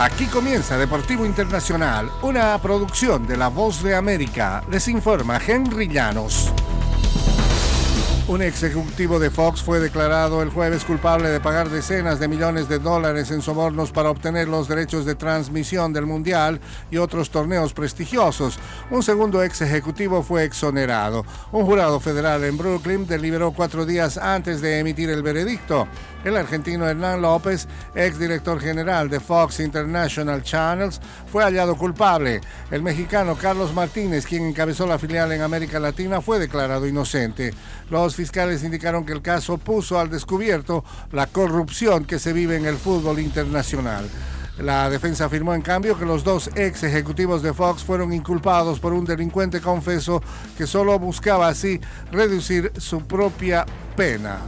Aquí comienza Deportivo Internacional, una producción de La Voz de América. Les informa Henry Llanos. Un ex ejecutivo de Fox fue declarado el jueves culpable de pagar decenas de millones de dólares en sobornos para obtener los derechos de transmisión del Mundial y otros torneos prestigiosos. Un segundo ex ejecutivo fue exonerado. Un jurado federal en Brooklyn deliberó 4 días antes de emitir el veredicto. El argentino Hernán López, ex director general de Fox International Channels, fue hallado culpable. El mexicano Carlos Martínez, quien encabezó la filial en América Latina, fue declarado inocente. Los fiscales indicaron que el caso puso al descubierto la corrupción que se vive en el fútbol internacional. La defensa afirmó, en cambio, que los 2 ex ejecutivos de Fox fueron inculpados por un delincuente confeso que solo buscaba así reducir su propia pena.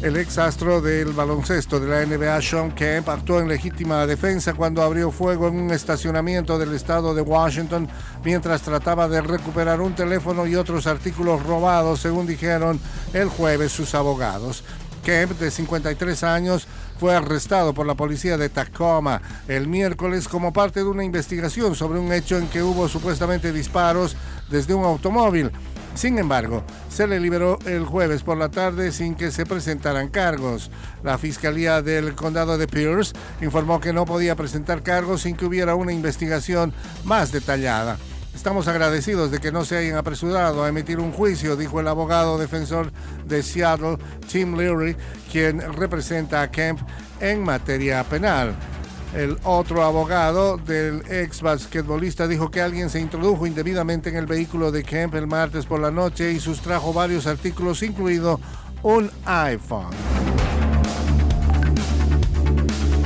El ex astro del baloncesto de la NBA, Shawn Kemp, actuó en legítima defensa cuando abrió fuego en un estacionamiento del estado de Washington mientras trataba de recuperar un teléfono y otros artículos robados, según dijeron el jueves sus abogados. Kemp, de 53 años, fue arrestado por la policía de Tacoma el miércoles como parte de una investigación sobre un hecho en que hubo supuestamente disparos desde un automóvil. Sin embargo, se le liberó el jueves por la tarde sin que se presentaran cargos. La Fiscalía del Condado de Pierce informó que no podía presentar cargos sin que hubiera una investigación más detallada. Estamos agradecidos de que no se hayan apresurado a emitir un juicio, dijo el abogado defensor de Seattle, Tim Leary, quien representa a Kemp en materia penal. El otro abogado del ex basquetbolista dijo que alguien se introdujo indebidamente en el vehículo de Kemp el martes por la noche y sustrajo varios artículos, incluido un iPhone.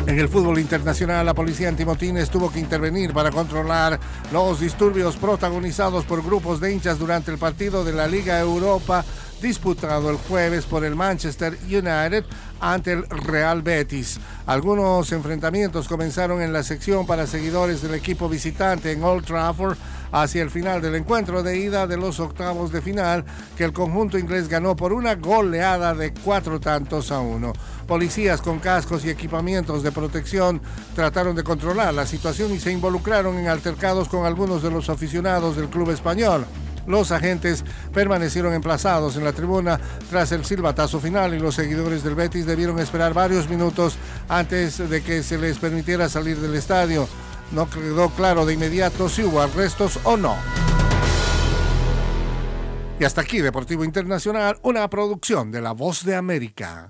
En el fútbol internacional, la policía antimotines tuvo que intervenir para controlar los disturbios protagonizados por grupos de hinchas durante el partido de la Liga Europa disputado el jueves por el Manchester United ante el Real Betis. Algunos enfrentamientos comenzaron en la sección para seguidores del equipo visitante en Old Trafford hacia el final del encuentro de ida de los octavos de final, que el conjunto inglés ganó por una goleada de 4-1. Policías con cascos y equipamientos de protección trataron de controlar la situación y se involucraron en altercados con algunos de los aficionados del club español. Los agentes permanecieron emplazados en la tribuna tras el silbatazo final y los seguidores del Betis debieron esperar varios minutos antes de que se les permitiera salir del estadio. No quedó claro de inmediato si hubo arrestos o no. Y hasta aquí Deportivo Internacional, una producción de La Voz de América.